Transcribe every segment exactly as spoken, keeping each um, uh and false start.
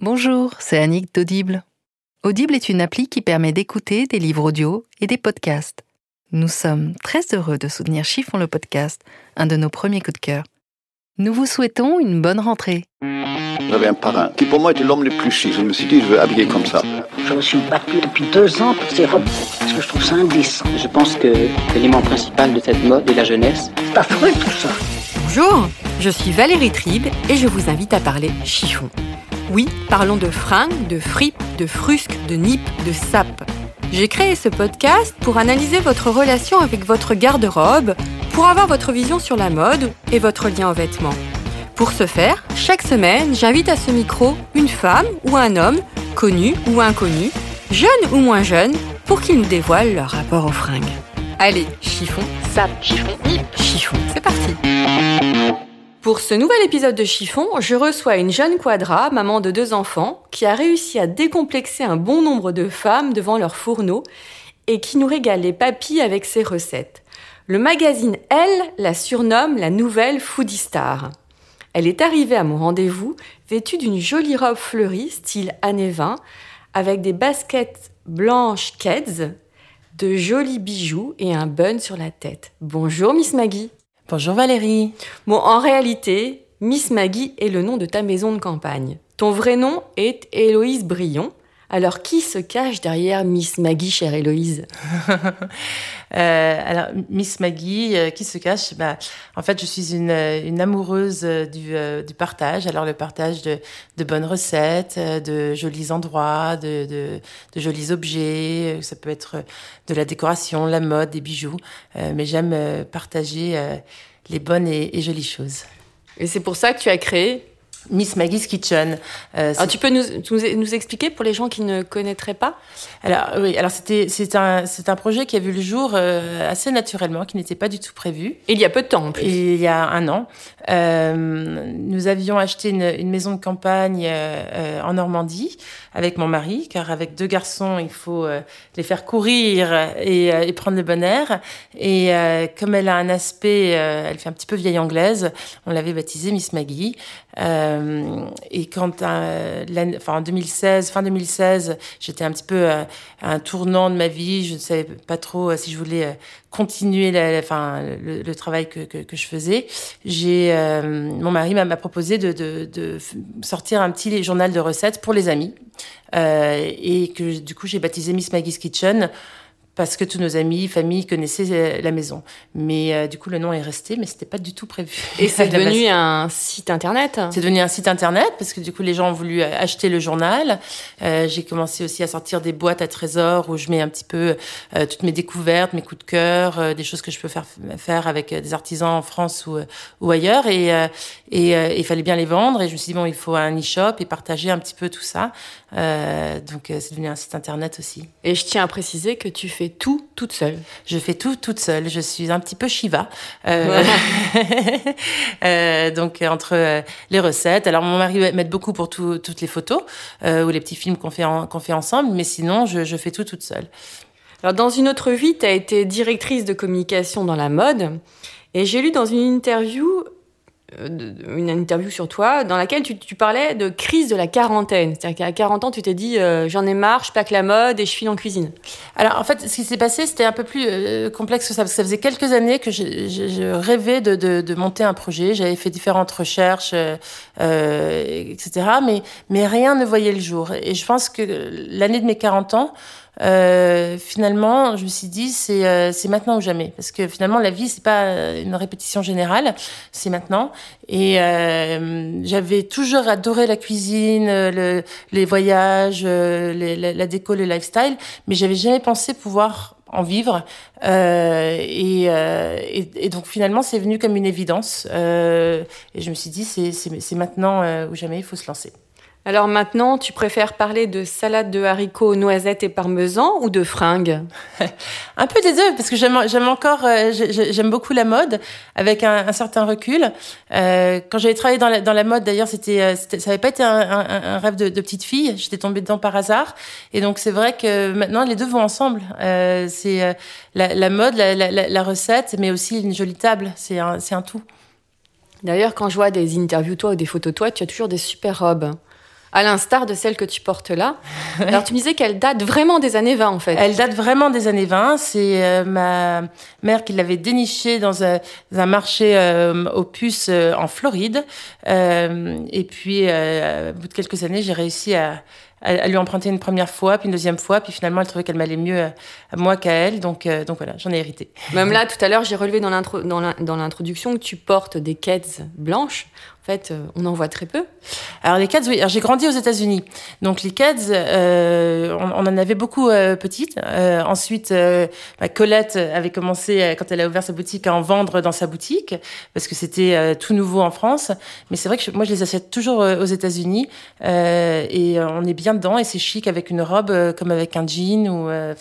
Bonjour, c'est Annick d'Audible. Audible est une appli qui permet d'écouter des livres audio et des podcasts. Nous sommes très heureux de soutenir Chiffon le podcast, un de nos premiers coups de cœur. Nous vous souhaitons une bonne rentrée. J'avais un parrain qui pour moi était l'homme le plus chic. Je me suis dit, je veux habiller comme ça. Je me suis battue depuis deux ans pour ces robes, parce que je trouve ça indécent. Je pense que l'élément principal de cette mode est la jeunesse. C'est affreux tout ça. Bonjour, je suis Valérie Tribes et je vous invite à parler chiffon. Oui, parlons de fringues, de fripes, de frusques, de nippes, de sapes. J'ai créé ce podcast pour analyser votre relation avec votre garde-robe, pour avoir votre vision sur la mode et votre lien aux vêtements. Pour ce faire, chaque semaine, j'invite à ce micro une femme ou un homme, connu ou inconnu, jeune ou moins jeune, pour qu'ils nous dévoilent leur rapport aux fringues. Allez, chiffon, sape, chiffon, nip, chiffon, c'est parti. Pour ce nouvel épisode de Chiffon, je reçois une jeune quadra, maman de deux enfants, qui a réussi à décomplexer un bon nombre de femmes devant leurs fourneaux et qui nous régale les papilles avec ses recettes. Le magazine Elle la surnomme la nouvelle foodie star. Elle est arrivée à mon rendez-vous vêtue d'une jolie robe fleurie style années vingt, avec des baskets blanches Keds, de jolis bijoux et un bun sur la tête. Bonjour Miss Maggie. Bonjour Valérie. Bon, en réalité, Miss Maggie est le nom de ta maison de campagne. Ton vrai nom est Héloïse Brion. Alors, qui se cache derrière Miss Maggie, chère Héloïse ? euh, Alors, Miss Maggie, euh, qui se cache ? Bah, en fait, je suis une, une amoureuse du, euh, du partage. Alors, le partage de, de bonnes recettes, de jolis endroits, de, de, de jolis objets. Ça peut être de la décoration, la mode, des bijoux. Euh, mais j'aime euh, partager euh, les bonnes et, et jolies choses. Et c'est pour ça que tu as créé Miss Maggie's Kitchen. Euh, alors, tu peux nous, nous, nous expliquer pour les gens qui ne connaîtraient pas ? Alors, oui, alors c'était, c'est, un, c'est un projet qui a vu le jour euh, assez naturellement, qui n'était pas du tout prévu. Il y a peu de temps, en plus. Et il y a un an. Euh, nous avions acheté une, une maison de campagne euh, en Normandie avec mon mari, car avec deux garçons, il faut euh, les faire courir et, euh, et prendre le bon air. Et euh, comme elle a un aspect, euh, elle fait un petit peu vieille anglaise, on l'avait baptisée Miss Maggie. Euh, Et quand, euh, enfin, en deux mille seize, fin deux mille seize, j'étais un petit peu euh, à un tournant de ma vie. Je ne savais pas trop euh, si je voulais euh, continuer la, la, enfin, le, le travail que, que, que je faisais. J'ai, euh, mon mari m'a, m'a proposé de, de, de sortir un petit journal de recettes pour les amis. Euh, et que, du coup, j'ai baptisé Miss Maggie's Kitchen, parce que tous nos amis, famille connaissaient la maison. Mais euh, du coup, le nom est resté, mais c'était pas du tout prévu. Et c'est devenu un site internet. C'est devenu un site internet, parce que du coup, les gens ont voulu acheter le journal. Euh, j'ai commencé aussi à sortir des boîtes à trésors où je mets un petit peu euh, toutes mes découvertes, mes coups de cœur, euh, des choses que je peux faire, faire avec des artisans en France ou, ou ailleurs. Et euh, et euh, il fallait bien les vendre. Et je me suis dit, bon, il faut un e-shop et partager un petit peu tout ça. Euh, donc, euh, c'est devenu un site internet aussi. Et je tiens à préciser que tu fais tout toute seule. Je fais tout toute seule. Je suis un petit peu Shiva. Euh, euh, donc entre euh, les recettes. Alors mon mari m'aide beaucoup pour tout, toutes les photos euh, ou les petits films qu'on fait, en, qu'on fait ensemble. Mais sinon, je, je fais tout toute seule. Alors dans une autre vie, tu as été directrice de communication dans la mode. Et j'ai lu dans une interview, euh, une interview sur toi, dans laquelle tu, tu parlais de crise de la quarantaine. C'est-à-dire qu'à quarante ans, tu t'es dit euh, « j'en ai marre, je plaque la mode et je file en cuisine ». Alors, en fait, ce qui s'est passé, c'était un peu plus euh, complexe que ça, parce que ça faisait quelques années que je, je, je rêvais de, de, de monter un projet. J'avais fait différentes recherches, euh, euh, et cetera, mais, mais rien ne voyait le jour. Et je pense que l'année de mes quarante ans, euh, finalement, je me suis dit, c'est, euh, c'est maintenant ou jamais. Parce que finalement, la vie, c'est pas une répétition générale, c'est maintenant. Et euh, j'avais toujours adoré la cuisine, le, les voyages, les, la, la déco, le lifestyle, mais j'avais jamais pensé pouvoir en vivre. Euh, et, euh, et, et donc finalement, c'est venu comme une évidence. Euh, et je me suis dit, c'est, c'est, c'est maintenant euh, ou jamais, il faut se lancer. Alors maintenant, tu préfères parler de salade de haricots, noisettes et parmesan ou de fringues ? Un peu des deux, parce que j'aime, j'aime encore, euh, j'aime beaucoup la mode avec un, un certain recul. Euh, quand j'avais travaillé dans la, dans la mode, d'ailleurs, c'était, c'était ça n'avait pas été un, un, un rêve de, de petite fille. J'étais tombée dedans par hasard, et donc c'est vrai que maintenant les deux vont ensemble. Euh, c'est euh, la, la mode, la, la, la recette, mais aussi une jolie table. C'est un, c'est un tout. D'ailleurs, quand je vois des interviews toi ou des photos toi, tu as toujours des super robes. à l'instar de celle que tu portes là. Alors, tu me disais qu'elle date vraiment des années vingt, en fait. Elle date vraiment des années vingt. C'est euh, ma mère qui l'avait dénichée dans un, dans un marché euh, aux puces euh, en Floride. Euh, et puis, euh, au bout de quelques années, j'ai réussi à, à, à lui emprunter une première fois, puis une deuxième fois. Puis finalement, elle trouvait qu'elle m'allait mieux à, à moi qu'à elle. Donc, euh, donc voilà, j'en ai hérité. Même là, tout à l'heure, j'ai relevé dans, l'intro, dans, la, dans l'introduction que tu portes des Keds blanches. En fait, on en voit très peu. Alors, les Keds, oui. Alors, j'ai grandi aux États-Unis. Donc, les Keds, euh, on, on en avait beaucoup euh, petites. Euh, ensuite, euh, bah, Colette avait commencé, quand elle a ouvert sa boutique, à en vendre dans sa boutique, parce que c'était euh, tout nouveau en France. Mais c'est vrai que je, moi, je les achète toujours euh, aux États-Unis. Euh, et on est bien dedans. Et c'est chic avec une robe, euh, comme avec un jean ou, euh,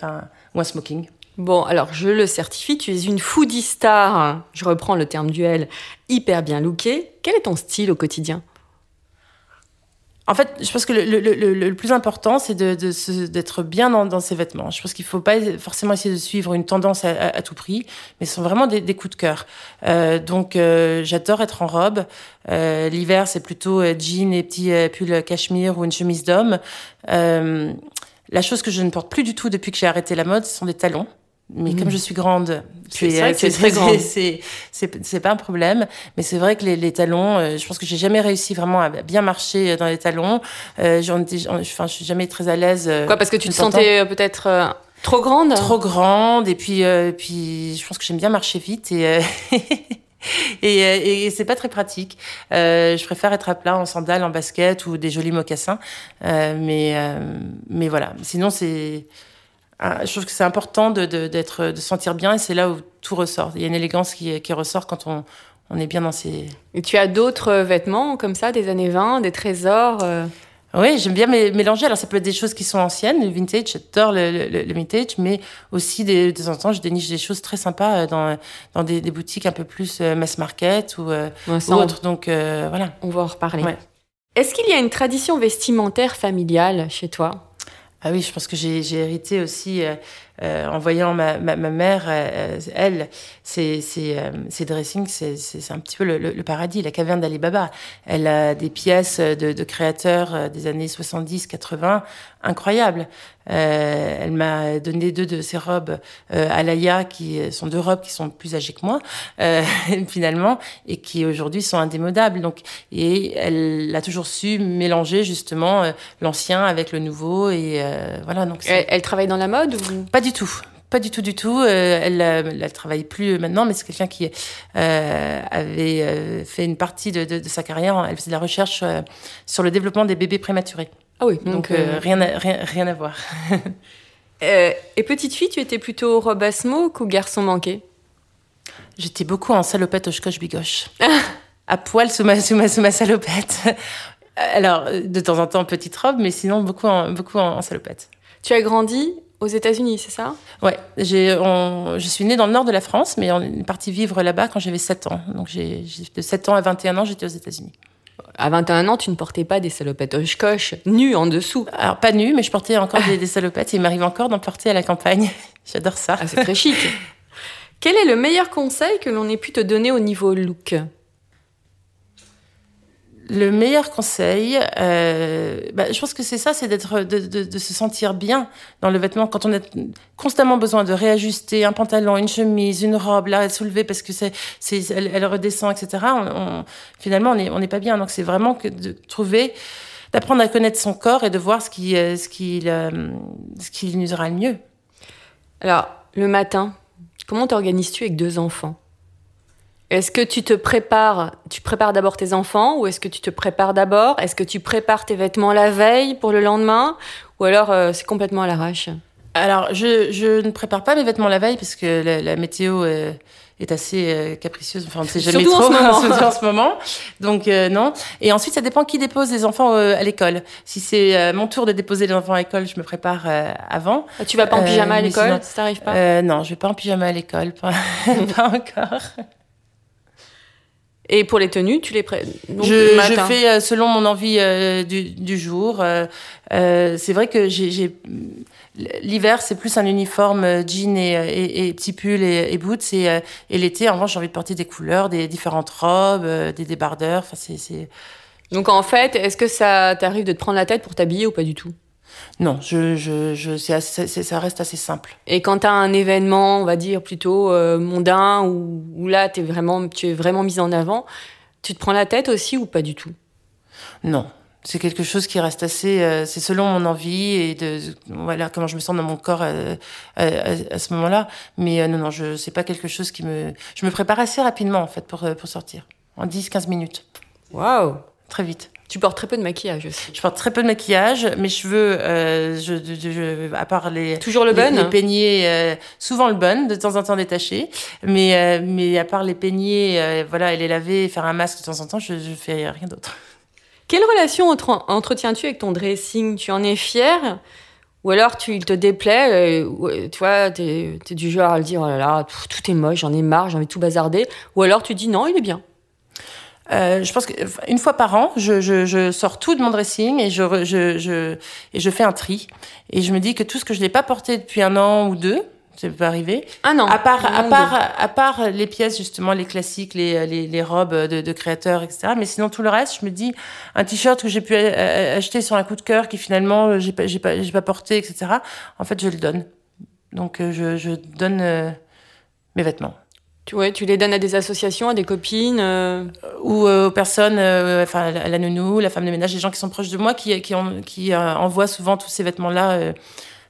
ou un smoking. Bon, alors, je le certifie, tu es une foodie star, hein. Je reprends le terme duel, hyper bien lookée. Quel est ton style au quotidien ? En fait, je pense que le, le, le, le plus important, c'est de, de se, d'être bien dans, dans ses vêtements. Je pense qu'il ne faut pas forcément essayer de suivre une tendance à, à, à tout prix, mais ce sont vraiment des, des coups de cœur. Euh, donc, euh, j'adore être en robe. Euh, l'hiver, c'est plutôt jean et petits pulls cachemire ou une chemise d'homme. Euh, la chose que je ne porte plus du tout depuis que j'ai arrêté la mode, ce sont des talons. Mais mmh. comme je suis grande, c'est, c'est, vrai que c'est, c'est, très grande. C'est, c'est, c'est, c'est pas un problème. Mais c'est vrai que les, les talons, euh, je pense que j'ai jamais réussi vraiment à bien marcher dans les talons. Euh, j'en, j'en, enfin, je suis jamais très à l'aise. Euh, Quoi, parce que tu te sentais euh, peut-être euh, trop grande? Trop grande. Et puis, euh, puis, je pense que j'aime bien marcher vite et. Euh... Et, et, et c'est pas très pratique. Euh, je préfère être à plat en sandales, en basket ou des jolis mocassins. Euh, mais, euh, mais voilà. Sinon, c'est, je trouve que c'est important de, de, d'être, de sentir bien et c'est là où tout ressort. Il y a une élégance qui, qui ressort quand on, on est bien dans ses. Et tu as d'autres vêtements comme ça, des années vingt, des trésors euh... Oui, j'aime bien mélanger. Alors, ça peut être des choses qui sont anciennes, le vintage, j'adore le, le, le vintage, mais aussi, de temps en temps, je déniche des choses très sympas dans, dans des, des boutiques un peu plus mass market ou, ouais, ou autres. Donc, euh, voilà. On va en reparler. Ouais. Est-ce qu'il y a une tradition vestimentaire familiale chez toi ? Ah oui, je pense que j'ai, j'ai hérité aussi euh, euh, en voyant ma, ma, ma mère, euh, elle, ses, ses, euh, ses dressings, c'est, c'est, c'est un petit peu le, le, le paradis, la caverne d'Ali Baba. Elle a des pièces de, de créateurs des années soixante-dix quatre-vingts incroyables. Euh, elle m'a donné deux de ses robes euh, Alaïa, qui sont deux robes qui sont plus âgées que moi, euh, finalement, et qui aujourd'hui sont indémodables. Donc, et elle a toujours su mélanger justement euh, l'ancien avec le nouveau. Et euh, voilà. Donc, elle, elle travaille dans la mode ou... Pas du tout. Pas du tout, du tout. Euh, elle, elle travaille plus maintenant, mais c'est quelqu'un qui euh, avait euh, fait une partie de, de, de sa carrière. Elle faisait de la recherche euh, sur le développement des bébés prématurés. Ah oui, donc, donc euh, rien, à, rien, rien à voir. euh, et petite fille, tu étais plutôt robe à smoke ou garçon manqué ? J'étais beaucoup en salopette Oshkosh B'gosh. À poil sous ma, sous ma, sous ma salopette. Alors, de temps en temps, petite robe, mais sinon, beaucoup en, beaucoup en, en salopette. Tu as grandi aux États-Unis, c'est ça ? Ouais, j'ai, on, je suis née dans le nord de la France, mais on est partie vivre là-bas quand j'avais sept ans. Donc, j'ai, j'ai de sept ans à vingt et un ans, j'étais aux États-Unis. À vingt et un ans, tu ne portais pas des salopettes Oshkosh nues en dessous. Alors, pas nues, mais je portais encore des, des salopettes. Et il m'arrive encore d'en porter à la campagne. J'adore ça. Ah, c'est très chic. Quel est le meilleur conseil que l'on ait pu te donner au niveau look ? Le meilleur conseil, euh, bah, je pense que c'est ça, c'est d'être, de, de, de se sentir bien dans le vêtement. Quand on a constamment besoin de réajuster un pantalon, une chemise, une robe, la soulever parce que c'est, c'est, elle, elle redescend, et cetera. On, on, finalement, on n'est on n'est pas bien. Donc, c'est vraiment que de trouver, d'apprendre à connaître son corps et de voir ce qui, ce qui, ce qui nous ira le mieux. Alors, le matin, comment t'organises-tu avec deux enfants ? Est-ce que tu te prépares, tu prépares d'abord tes enfants ou est-ce que tu te prépares d'abord ? Est-ce que tu prépares tes vêtements la veille pour le lendemain ? Ou alors euh, c'est complètement à l'arrache ? Alors, je, je ne prépare pas mes vêtements la veille parce que la, la météo euh, est assez euh, capricieuse. Enfin, on ne sait jamais surtout trop en ce, en ce moment. Donc, euh, non. Et ensuite, ça dépend qui dépose les enfants euh, à l'école. Si c'est euh, mon tour de déposer les enfants à l'école, je me prépare euh, avant. Ah, tu vas pas en pyjama euh, à l'école sinon, si ça n'arrive pas euh, Non, je vais pas en pyjama à l'école. Pas, pas encore. Et pour les tenues, tu les pré... Donc, je, matin. Je fais selon mon envie euh, du, du jour. Euh, euh, c'est vrai que j'ai, j'ai... l'hiver, c'est plus un uniforme jean et, et, et petit pull et, et boots. Et, et l'été, en revanche, j'ai envie de porter des couleurs, des différentes robes, des débardeurs. Enfin, c'est, c'est... Donc en fait, est-ce que ça t'arrive de te prendre la tête pour t'habiller ou pas du tout ? Non, je, je, je, c'est assez, c'est, ça reste assez simple. Et quand t'as un événement, on va dire plutôt euh, mondain, où, où là t'es vraiment, tu es vraiment mise en avant, tu te prends la tête aussi ou pas du tout ? Non, c'est quelque chose qui reste assez... Euh, c'est selon mon envie et de, voilà, comment je me sens dans mon corps euh, à, à, à ce moment-là. Mais euh, non, non, je, c'est pas quelque chose qui me... Je me prépare assez rapidement, en fait, pour, pour sortir. En dix à quinze minutes. Waouh ! Très vite. Tu portes très peu de maquillage aussi. Je porte très peu de maquillage. Mes cheveux, euh, je, je, je, à part les... Toujours le bun. Les, les peignés, euh, souvent le bun, de temps en temps détaché. Mais, euh, mais à part les peignés, euh, voilà, et les laver, faire un masque de temps en temps, je, je fais rien d'autre. Quelle relation entre, entretiens-tu avec ton dressing ? Tu en es fière ? Ou alors tu, il te déplaît, euh, tu vois, t'es, t'es du genre à le dire, oh là là, tout, tout est moche, j'en ai marre, j'ai envie de tout bazarder. Ou alors tu dis, non, il est bien. Euh, je pense qu'une fois par an, je, je, je sors tout de mon dressing et je, je, je, et je fais un tri. Et je me dis que tout ce que je n'ai pas porté depuis un an ou deux, ça peut arriver. Un an. À part, un à an part, deux. à part les pièces, justement, les classiques, les, les, les robes de, de créateurs, et cetera. Mais sinon, tout le reste, je me dis, un t-shirt que j'ai pu acheter sur un coup de cœur, qui finalement, j'ai pas, j'ai pas, j'ai pas porté, et cetera. En fait, je le donne. Donc, je, je donne euh, mes vêtements. Ouais, tu les donnes à des associations, à des copines euh... ou euh, aux personnes, euh, enfin la, la nounou, la femme de ménage, les gens qui sont proches de moi, qui qui, en, qui euh, envoient souvent tous ces vêtements-là euh,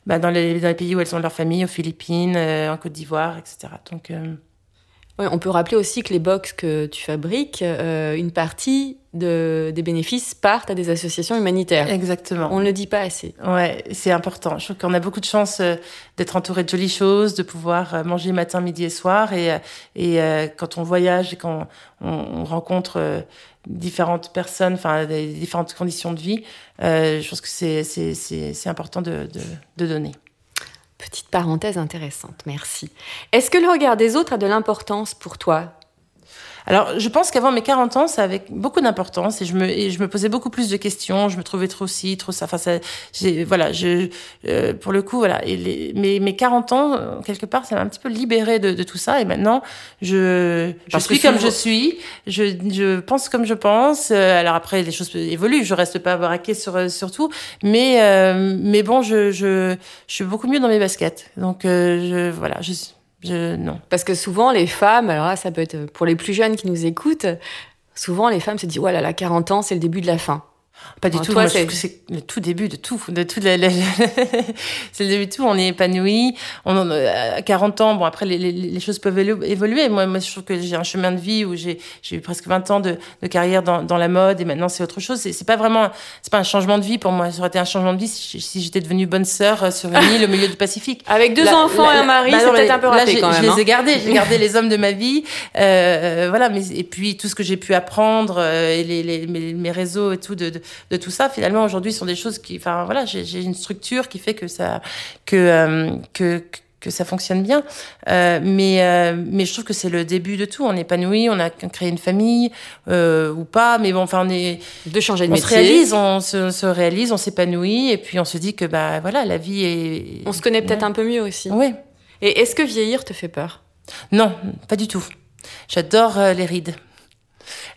bah, dans les dans les pays où elles sont de leur famille, aux Philippines, euh, en Côte d'Ivoire, et cetera. Donc euh... ouais, on peut rappeler aussi que les box que tu fabriques, euh, une partie de des bénéfices partent à des associations humanitaires. Exactement. On ne le dit pas assez. Ouais, c'est important. Je trouve qu'on a beaucoup de chance euh, d'être entouré de jolies choses, de pouvoir manger matin, midi et soir. Et, et euh, quand on voyage et quand on, on rencontre euh, différentes personnes, enfin des différentes conditions de vie, euh, je pense que c'est c'est c'est, c'est important de, de de donner. Petite parenthèse intéressante, merci. Est-ce que le regard des autres a de l'importance pour toi ? Alors, je pense qu'avant mes quarante ans, ça avait beaucoup d'importance et je me et je me posais beaucoup plus de questions. Je me trouvais trop ci, trop ça. Enfin, ça, j'ai, voilà, je euh, pour le coup, voilà. Et les, mes mes quarante ans, quelque part, ça m'a un petit peu libérée de, de tout ça. Et maintenant, je je suis comme je suis. Je je pense comme je pense. Alors après, les choses évoluent. Je reste pas braquée sur sur tout. Mais euh, mais bon, je je je suis beaucoup mieux dans mes baskets. Donc euh, je voilà, je suis. Je, non. Parce que souvent, les femmes, alors là, ça peut être pour les plus jeunes qui nous écoutent, souvent, les femmes se disent, ouais, là, là, quarante ans, c'est le début de la fin. Pas du alors, tout. Toi, moi, c'est... Je trouve que c'est le tout début de tout. De tout de la, la, la... c'est le début de tout. On est épanoui. On en a quarante ans. Bon, après, les, les, les choses peuvent évoluer. Moi, moi, je trouve que j'ai un chemin de vie où j'ai, j'ai eu presque vingt ans de, de carrière dans, dans la mode et maintenant, c'est autre chose. C'est, c'est pas vraiment, c'est pas un changement de vie pour moi. Ça aurait été un changement de vie si j'étais devenue bonne sœur sur une île au milieu du Pacifique. Avec deux la, enfants la, et un mari, bah, c'est non, peut-être un peu raté là, quand même. Je hein. les ai gardés. J'ai gardé les hommes de ma vie. Euh, voilà. Mais, et puis, tout ce que j'ai pu apprendre euh, et les, les, mes, mes réseaux et tout de, de de tout ça finalement aujourd'hui sont des choses qui enfin voilà j'ai, j'ai une structure qui fait que ça que euh, que que ça fonctionne bien euh, mais euh, mais je trouve que c'est le début de tout. On est épanoui, on a créé une famille euh, ou pas, mais bon enfin on est de changer de on métier se réalise, on se réalise on se réalise on s'épanouit et puis on se dit que bah voilà la vie est on se connaît peut-être ouais. un peu mieux aussi. Oui. Et est-ce que vieillir te fait peur? Non, pas du tout. J'adore euh, les rides.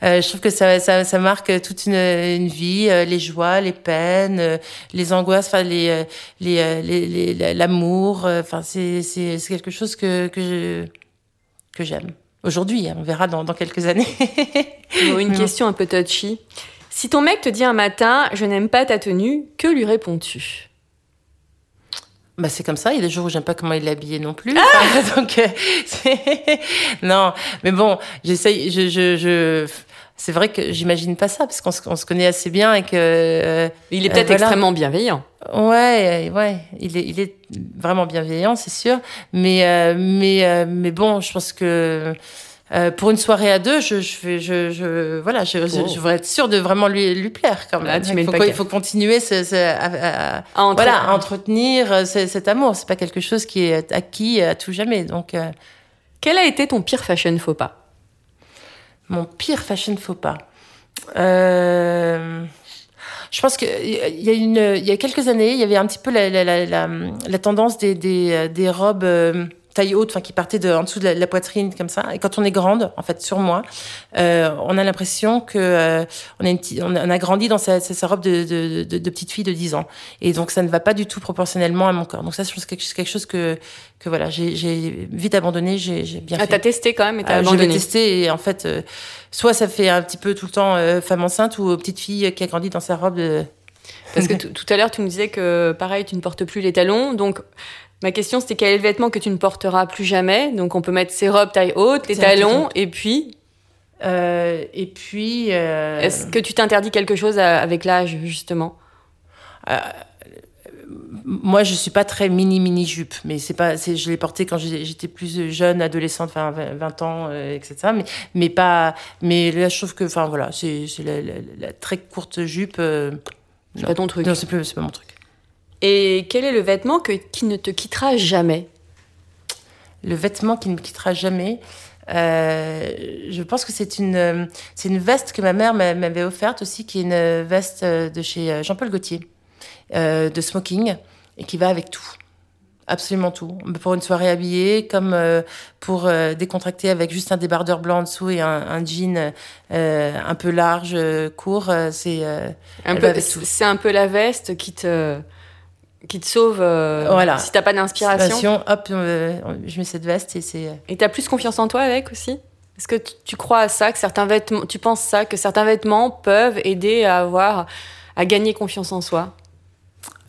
Euh, je trouve que ça, ça, ça marque toute une, une vie, euh, les joies, les peines, euh, les angoisses, enfin les, les, les, les, les, l'amour. Enfin, euh, c'est, c'est, c'est quelque chose que que, je, que j'aime. Aujourd'hui, on verra dans, dans quelques années. Bon, une question un peu touchy. Si ton mec te dit un matin, je n'aime pas ta tenue, que lui réponds-tu ? Bah c'est comme ça. Il y a des jours où j'aime pas comment il est habillé non plus. Ah donc euh, c'est... non, mais bon, j'essaye. Je, je, je, c'est vrai que j'imagine pas ça parce qu'on se, on se connaît assez bien et que. Euh, il est peut-être euh, voilà. extrêmement bienveillant. Ouais, ouais, il est, il est vraiment bienveillant, c'est sûr. Mais, euh, mais, euh, mais bon, je pense que. Euh, pour une soirée à deux, je, je, je, je voilà, je, je, je voudrais être sûre de vraiment lui, lui plaire quand même. Il faut, faut continuer ce, ce, à, à, à, entretenir. Voilà, à entretenir ce, cet amour. C'est pas quelque chose qui est acquis à tout jamais. Donc, euh... quel a été ton pire fashion faux pas ? Mon pire fashion faux pas. Euh... Je pense que il y a une, il y a quelques années, il y avait un petit peu la, la, la, la, la tendance des, des, des robes. Euh... taille haute, enfin qui partait de, en dessous de la, de la poitrine comme ça. Et quand on est grande, en fait, sur moi, euh, on a l'impression que euh, on, a une t- on a grandi dans sa, sa robe de, de, de, de petite fille de dix ans. Et donc ça ne va pas du tout proportionnellement à mon corps. Donc ça, c'est quelque chose que que voilà, j'ai, j'ai vite abandonné. J'ai, j'ai bien. Ah, fait. T'as testé quand même et t'as euh, abandonné. J'ai testé et en fait, euh, soit ça fait un petit peu tout le temps euh, femme enceinte ou petite fille qui a grandi dans sa robe. De... Parce que t- tout à l'heure, tu me disais que pareil, tu ne portes plus les talons, donc. Ma question, c'était quel est le vêtement que tu ne porteras plus jamais ? Donc, on peut mettre ses robes taille haute, les c'est talons, et puis... Euh, et puis... Euh... Est-ce que tu t'interdis quelque chose à, avec l'âge, justement ? euh, Moi, je ne suis pas très mini-mini-jupe, mais c'est pas, c'est, je l'ai portée quand j'étais plus jeune, adolescente, enfin vingt ans, euh, et cetera. Mais, mais, pas, mais là, je trouve que enfin, voilà, c'est, c'est la, la, la très courte jupe. Euh, c'est non. Pas ton truc. Non, c'est, plus, c'est pas mon truc. Et quel est le vêtement que, qui ne te quittera jamais ? Le vêtement qui ne me quittera jamais, euh, je pense que c'est une, c'est une veste que ma mère m'avait offerte aussi, qui est une veste de chez Jean-Paul Gaultier, euh, de smoking, et qui va avec tout. Absolument tout. Pour une soirée habillée, comme euh, pour euh, décontracter avec juste un débardeur blanc en dessous et un, un jean euh, un peu large, court. C'est, euh, un peu, c'est un peu la veste qui te... qui te sauve euh, voilà. Si t'as pas d'inspiration. Hop, euh, je mets cette veste et c'est... Et t'as plus confiance en toi avec aussi ? Est-ce que tu, tu crois à ça, que certains vêtements... Tu penses ça, que certains vêtements peuvent aider à avoir... à gagner confiance en soi ?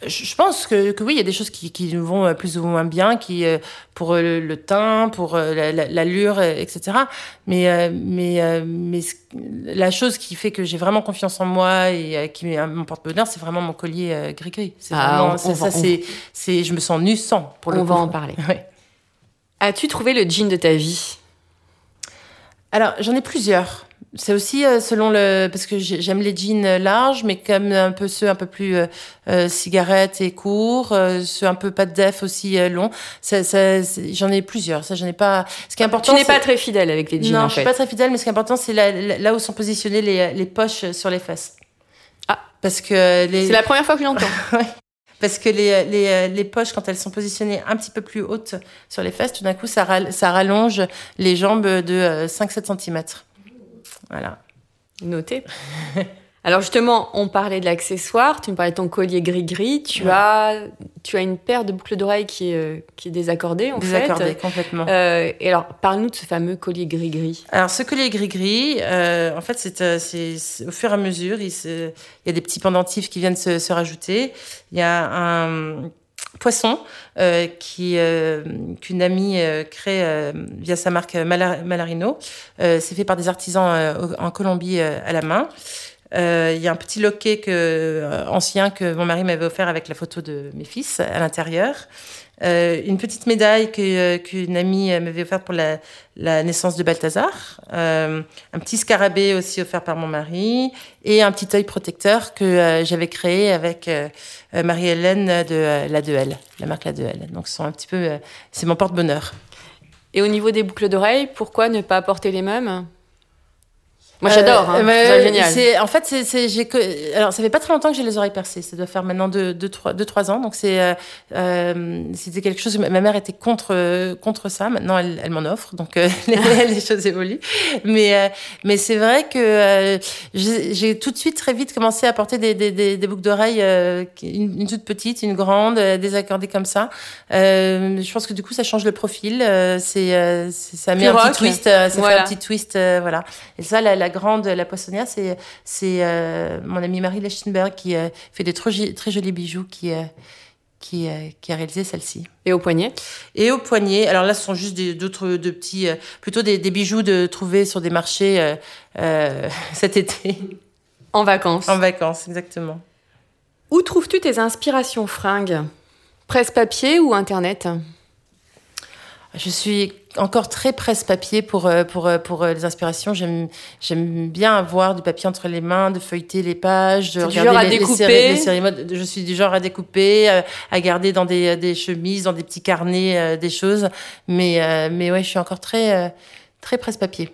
Je pense que, que oui, il y a des choses qui, qui nous vont plus ou moins bien, qui pour le, le teint, pour la, la, l'allure, et cetera. Mais, mais, mais la chose qui fait que j'ai vraiment confiance en moi et qui m'emporte bonheur, c'est vraiment mon collier gris-gris. C'est ah, vraiment, on, ça, on va, ça on... c'est, c'est, je me sens nue sans, pour le on coup. On va en parler. Ouais. As-tu trouvé le jean de ta vie ? Alors, j'en ai plusieurs. C'est aussi euh, selon le... Parce que j'aime les jeans larges, mais comme un peu ceux un peu plus euh, cigarettes et courts, euh, ceux un peu pas de def aussi euh, longs. Ça, ça, j'en ai plusieurs. Ça, j'en ai pas... Ce qui est important, tu n'es c'est... pas très fidèle avec les jeans, non, en fait. Non, je suis pas très fidèle, mais ce qui est important, c'est la, la, là où sont positionnées les, les poches sur les fesses. Ah, parce que les... C'est la première fois que je l'entends. Oui. Parce que les, les, les poches, quand elles sont positionnées un petit peu plus hautes sur les fesses, tout d'un coup, ça, ral, ça rallonge les jambes de cinq à sept centimètres. Voilà. Noté. Alors justement, on parlait de l'accessoire, tu me parlais de ton collier gris-gris, tu, ouais. as, tu as une paire de boucles d'oreilles qui, euh, qui est désaccordée en désaccordée, fait. Désaccordée, complètement. Euh, et alors, parle-nous de ce fameux collier gris-gris. Alors ce collier gris-gris, euh, en fait, c'est, euh, c'est, c'est au fur et à mesure, il, se, il y a des petits pendentifs qui viennent se, se rajouter. Il y a un... poisson euh, qui euh, qu'une amie euh, crée euh, via sa marque Malar- Malarino. Euh, c'est fait par des artisans euh, en Colombie euh, à la main. Il euh, y a un petit loquet que, euh, ancien que mon mari m'avait offert avec la photo de mes fils à l'intérieur. Euh, une petite médaille que, euh, qu'une amie m'avait offerte pour la, la naissance de Balthazar. Euh, un petit scarabée aussi offert par mon mari. Et un petit œil protecteur que euh, j'avais créé avec euh, Marie-Hélène de euh, La Deuel, la marque La Deuel. Donc ce sont un petit peu, euh, c'est mon porte-bonheur. Et au niveau des boucles d'oreilles, pourquoi ne pas porter les mêmes ? Moi, j'adore, hein. Euh, c'est génial. C'est, en fait, c'est, c'est, j'ai, alors, ça fait pas très longtemps que j'ai les oreilles percées. Ça doit faire maintenant deux, deux, trois, deux, trois ans. Donc, c'est, euh, c'était quelque chose, ma mère était contre, contre ça. Maintenant, elle, elle m'en offre. Donc, euh, les choses évoluent. Mais, euh, mais c'est vrai que, euh, j'ai, j'ai tout de suite, très vite commencé à porter des, des, des, des boucles d'oreilles, euh, une, une toute petite, une grande, euh, désaccordée comme ça. Euh, je pense que du coup, ça change le profil. Euh, c'est, euh, c'est, ça met un petit twist, euh, ça voilà. fait un petit twist, euh, voilà. Et ça, la, la grande, la poissonnière, c'est, c'est euh, mon amie Marie Lichtenberg qui euh, fait des très, très jolis bijoux qui, euh, qui, euh, qui a réalisé celle-ci. Et au poignet ? Et au poignet. Alors là, ce sont juste des, d'autres de petits, euh, plutôt des, des bijoux de, trouvés sur des marchés euh, euh, cet été. En vacances. En vacances, exactement. Où trouves-tu tes inspirations fringues ? Presse papier ou Internet ? Je suis encore très presse-papier pour, pour, pour les inspirations. J'aime, j'aime bien avoir du papier entre les mains, de feuilleter les pages, de regarder les, les séries, les séries mode. Je suis du genre à découper, à, à garder dans des, des chemises, dans des petits carnets, euh, des choses. Mais, euh, mais ouais, je suis encore très, euh, très presse-papier.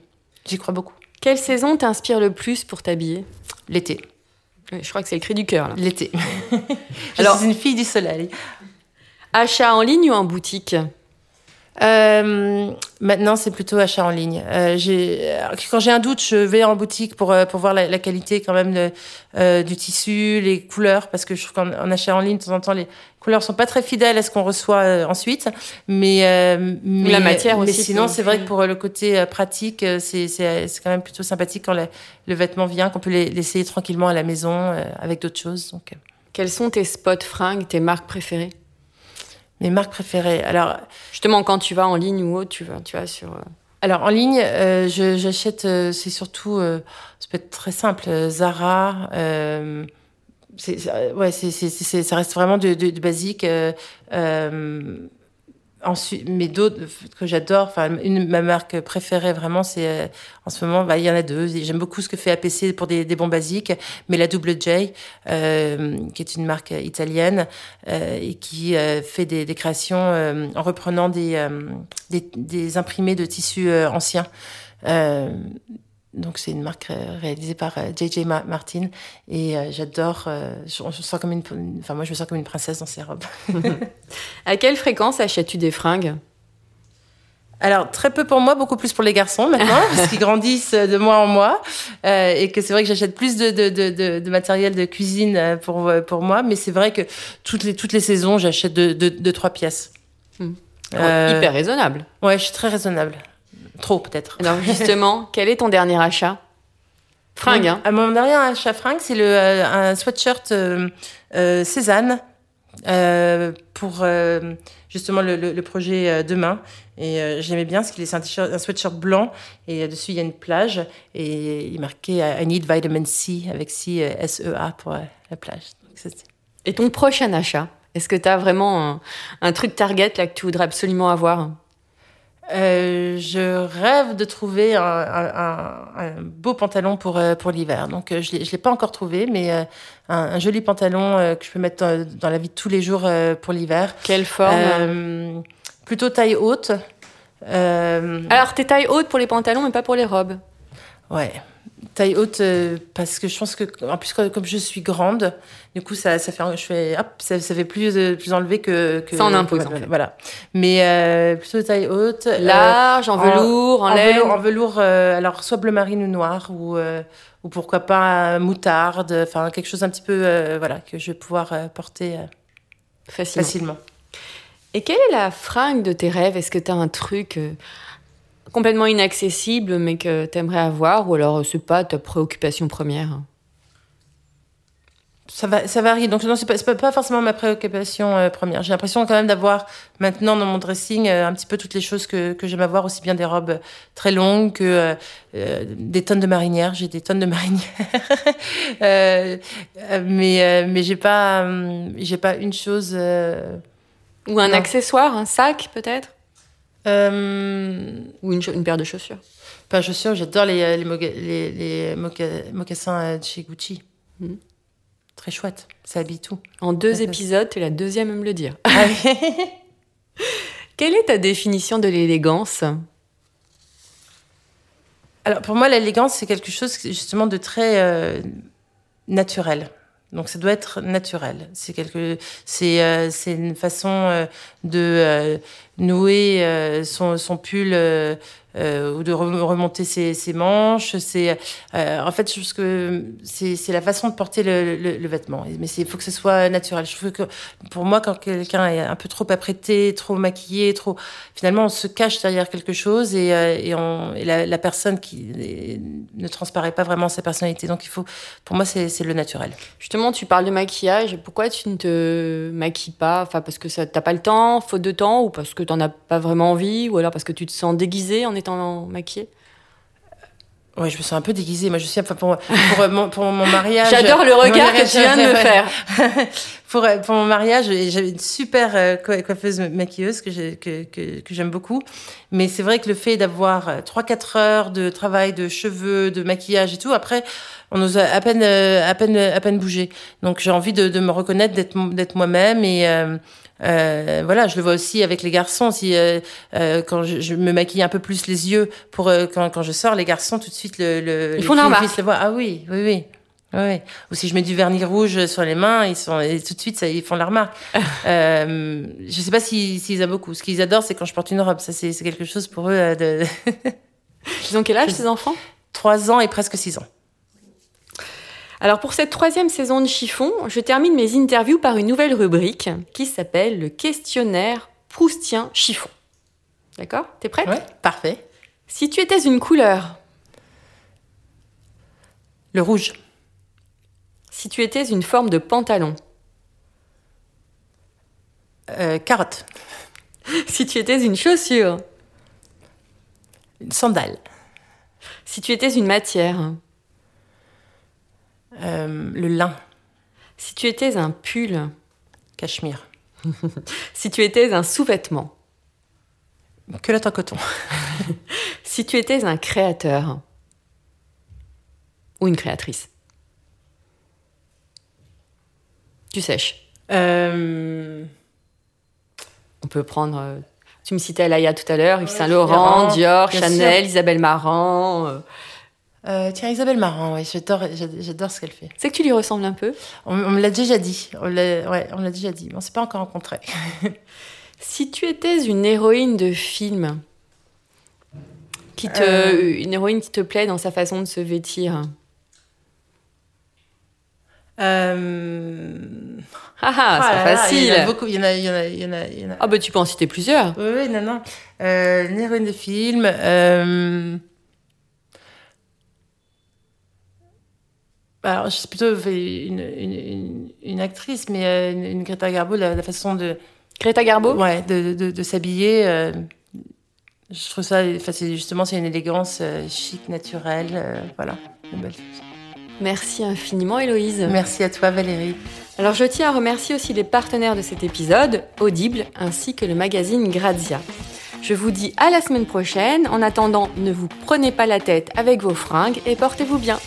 J'y crois beaucoup. Quelle saison t'inspire le plus pour t'habiller ? L'été. Je crois que c'est le cri du cœur, là. L'été. je Alors, suis une fille du soleil. Achat en ligne ou en boutique ? Euh, maintenant, c'est plutôt achat en ligne. Euh, j'ai, quand j'ai un doute, je vais en boutique pour pour voir la, la qualité quand même de, euh, du tissu, les couleurs, parce que je trouve qu'en en achat en ligne, de temps en temps, les couleurs sont pas très fidèles à ce qu'on reçoit euh, ensuite. Mais, euh, mais la matière aussi. Mais sinon, c'est vrai que pour le côté pratique, c'est c'est c'est quand même plutôt sympathique quand la, le vêtement vient, qu'on peut l'essayer tranquillement à la maison euh, avec d'autres choses. Donc. Quels sont tes spots fringues, tes marques préférées? Mes marques préférées. Alors justement, quand tu vas en ligne ou autre, tu vas, tu vas sur. Alors en ligne, euh, je, j'achète. Euh, c'est surtout, euh, ça peut être très simple. Euh, Zara. Euh, c'est, ça, ouais, c'est, c'est, c'est, ça reste vraiment de, de, de basique. Euh, euh, ensuite, mais d'autres que j'adore. Enfin, une ma marque préférée vraiment, c'est euh, en ce moment. Bah, il y en a deux. J'aime beaucoup ce que fait A P C pour des, des bons basiques, mais la Double J, euh, qui est une marque italienne euh, et qui euh, fait des, des créations euh, en reprenant des, euh, des, des imprimés de tissus euh, anciens. Euh, Donc, c'est une marque réalisée par J J Ma-Martin. Et euh, j'adore... Euh, je, je sens comme une, une, enfin, moi, je me sens comme une princesse dans ces robes. À quelle fréquence achètes-tu des fringues? Alors, très peu pour moi, beaucoup plus pour les garçons, maintenant, parce qu'ils grandissent de mois en mois. Euh, et que c'est vrai que j'achète plus de, de, de, de, de matériel de cuisine pour, pour moi. Mais c'est vrai que toutes les, toutes les saisons, j'achète deux, deux, deux trois pièces. Hum. Euh, hyper raisonnable. Ouais, je suis très raisonnable. Trop, peut-être. Alors, justement, quel est ton dernier achat? Fringue, mon, hein à Mon dernier achat fringue, c'est le, euh, un sweatshirt euh, euh, Cézanne euh, pour euh, justement le, le, le projet euh, Demain. Et euh, j'aimais bien parce qu'il est un, un sweatshirt blanc et euh, dessus, il y a une plage. Et il est marqué « I need vitamin C » avec C, euh, S E A pour euh, la plage. Donc, ça, c'est... Et ton prochain achat? Est-ce que tu as vraiment un, un truc target là, que tu voudrais absolument avoir? Euh, je rêve de trouver un, un, un, un beau pantalon pour, euh, pour l'hiver. Donc, euh, je ne l'ai, je l'ai pas encore trouvé, mais euh, un, un joli pantalon euh, que je peux mettre dans, dans la vie de tous les jours euh, pour l'hiver. Quelle forme euh, Plutôt taille haute. Euh... Alors, t'es taille haute pour les pantalons, mais pas pour les robes. Ouais. Taille haute, euh, parce que je pense que, en plus, comme je suis grande, du coup, ça, ça fait, je fais, hop, ça, ça fait plus, euh, plus enlevé que, que. Ça en impose, en fait. Voilà. Mais, euh, plutôt taille haute. Large, euh, en velours, en, en laine. Velours, en velours, euh, alors, soit bleu marine ou noir, ou, euh, ou pourquoi pas moutarde, enfin, quelque chose un petit peu, euh, voilà, que je vais pouvoir euh, porter euh, facilement. facilement. Et quelle est la fringue de tes rêves? Est-ce que t'as un truc, euh... complètement inaccessible, mais que t'aimerais avoir, ou alors c'est pas ta préoccupation première? Ça va, ça varie. Donc non, c'est pas, c'est pas forcément ma préoccupation euh, première. J'ai l'impression quand même d'avoir maintenant dans mon dressing euh, un petit peu toutes les choses que que j'aime avoir, aussi bien des robes très longues que euh, des tonnes de marinières. J'ai des tonnes de marinières, euh, mais euh, mais j'ai pas euh, j'ai pas une chose euh... ou un non. accessoire, un sac peut-être. Euh... Ou une, une paire de chaussures. Paire de chaussures, j'adore les, les, moga- les, les moca- mocassins de chez Gucci. Mmh. Très chouette, ça habille tout. En deux ça épisodes, tu es la deuxième à me le dire. Ah oui. Quelle est ta définition de l'élégance? Alors pour moi, l'élégance, c'est quelque chose justement de très euh, naturel. Donc ça doit être naturel. C'est quelque, c'est euh, c'est une façon euh, de euh, nouer euh, son son pull euh, euh, ou de remonter ses ses manches. C'est euh, en fait je pense que c'est c'est la façon de porter le le, le vêtement. Mais c'est il faut que ce soit naturel. Je trouve que pour moi quand quelqu'un est un peu trop apprêté, trop maquillé, trop finalement on se cache derrière quelque chose et euh, et on et la, la personne qui est, ne transparaît pas vraiment sa personnalité. Donc il faut pour moi c'est c'est le naturel. Justement, tu parles de maquillage. Pourquoi tu ne te maquilles pas? Enfin, parce que ça, t'as pas le temps, faute de temps, ou parce que t'en as pas vraiment envie, ou alors parce que tu te sens déguisée en étant maquillée? Ouais, je me sens un peu déguisée. Moi, je suis, enfin, pour, pour, mon, pour mon mariage. J'adore le regard que tu viens de me faire. pour, pour mon mariage, j'avais une super coiffeuse maquilleuse que, j'ai, que, que, que j'aime beaucoup. Mais c'est vrai que le fait d'avoir trois, quatre heures de travail, de cheveux, de maquillage et tout, après, on ose à peine, à peine, à peine bouger. Donc, j'ai envie de, de me reconnaître, d'être, d'être moi-même et, euh, Euh, voilà, je le vois aussi avec les garçons. Si euh, euh, quand je, je me maquille un peu plus les yeux pour euh, quand quand je sors, les garçons tout de suite le, le ils font la remarque. Ah oui, oui, oui. Ouais. Ou si je mets du vernis rouge sur les mains, ils sont, et tout de suite, ça, ils font la remarque. euh, je sais pas s'ils, s'ils aiment beaucoup. Ce qu'ils adorent, c'est quand je porte une robe. Ça, c'est, c'est quelque chose pour eux. Euh, de... Ils ont quel âge, ces enfants ? Trois ans et presque six ans. Alors, pour cette troisième saison de Chiffon, je termine mes interviews par une nouvelle rubrique qui s'appelle le questionnaire proustien Chiffon. D'accord ? T'es prête ? Ouais, parfait. Si tu étais une couleur ? Le rouge. Si tu étais une forme de pantalon. Euh, carotte. Si tu étais une chaussure. Une sandale. Si tu étais une matière. Euh, le lin. Si tu étais un pull. Cachemire. Si tu étais un sous-vêtement. Culotte en coton. Si tu étais un créateur. Ou une créatrice. Tu sèches. Euh... On peut prendre... Tu me citais Alaïa tout à l'heure, Yves Saint-Laurent, Dior, Chanel, sûr. Isabelle Marant... Euh... Euh, tiens, Isabelle Marant, oui, j'adore, j'adore ce qu'elle fait. C'est que tu lui ressembles un peu. On, on me l'a déjà dit. On l'a, ouais, on me l'a déjà dit, mais on ne s'est pas encore rencontrés. Si tu étais une héroïne de film, qui te, euh... une héroïne qui te plaît dans sa façon de se vêtir... Euh... Ah, ah c'est ah pas là, facile. Il y en a beaucoup. Il y en a, il y en a, il y en a, il y en a. Ah bah tu peux en citer plusieurs. Oui, oui, non, non. Euh, une héroïne de film. Euh... Alors, c'est plutôt une, une, une, une actrice, mais une, une Greta Garbo, la, la façon de. Greta Garbo. Ouais, de, de, de, de s'habiller. Euh... Je trouve ça, enfin, c'est justement, c'est une élégance euh, chic, naturelle, euh, voilà, une belle chose. Merci infiniment, Héloïse. Merci à toi, Valérie. Alors, je tiens à remercier aussi les partenaires de cet épisode, Audible, ainsi que le magazine Grazia. Je vous dis à la semaine prochaine. En attendant, ne vous prenez pas la tête avec vos fringues et portez-vous bien.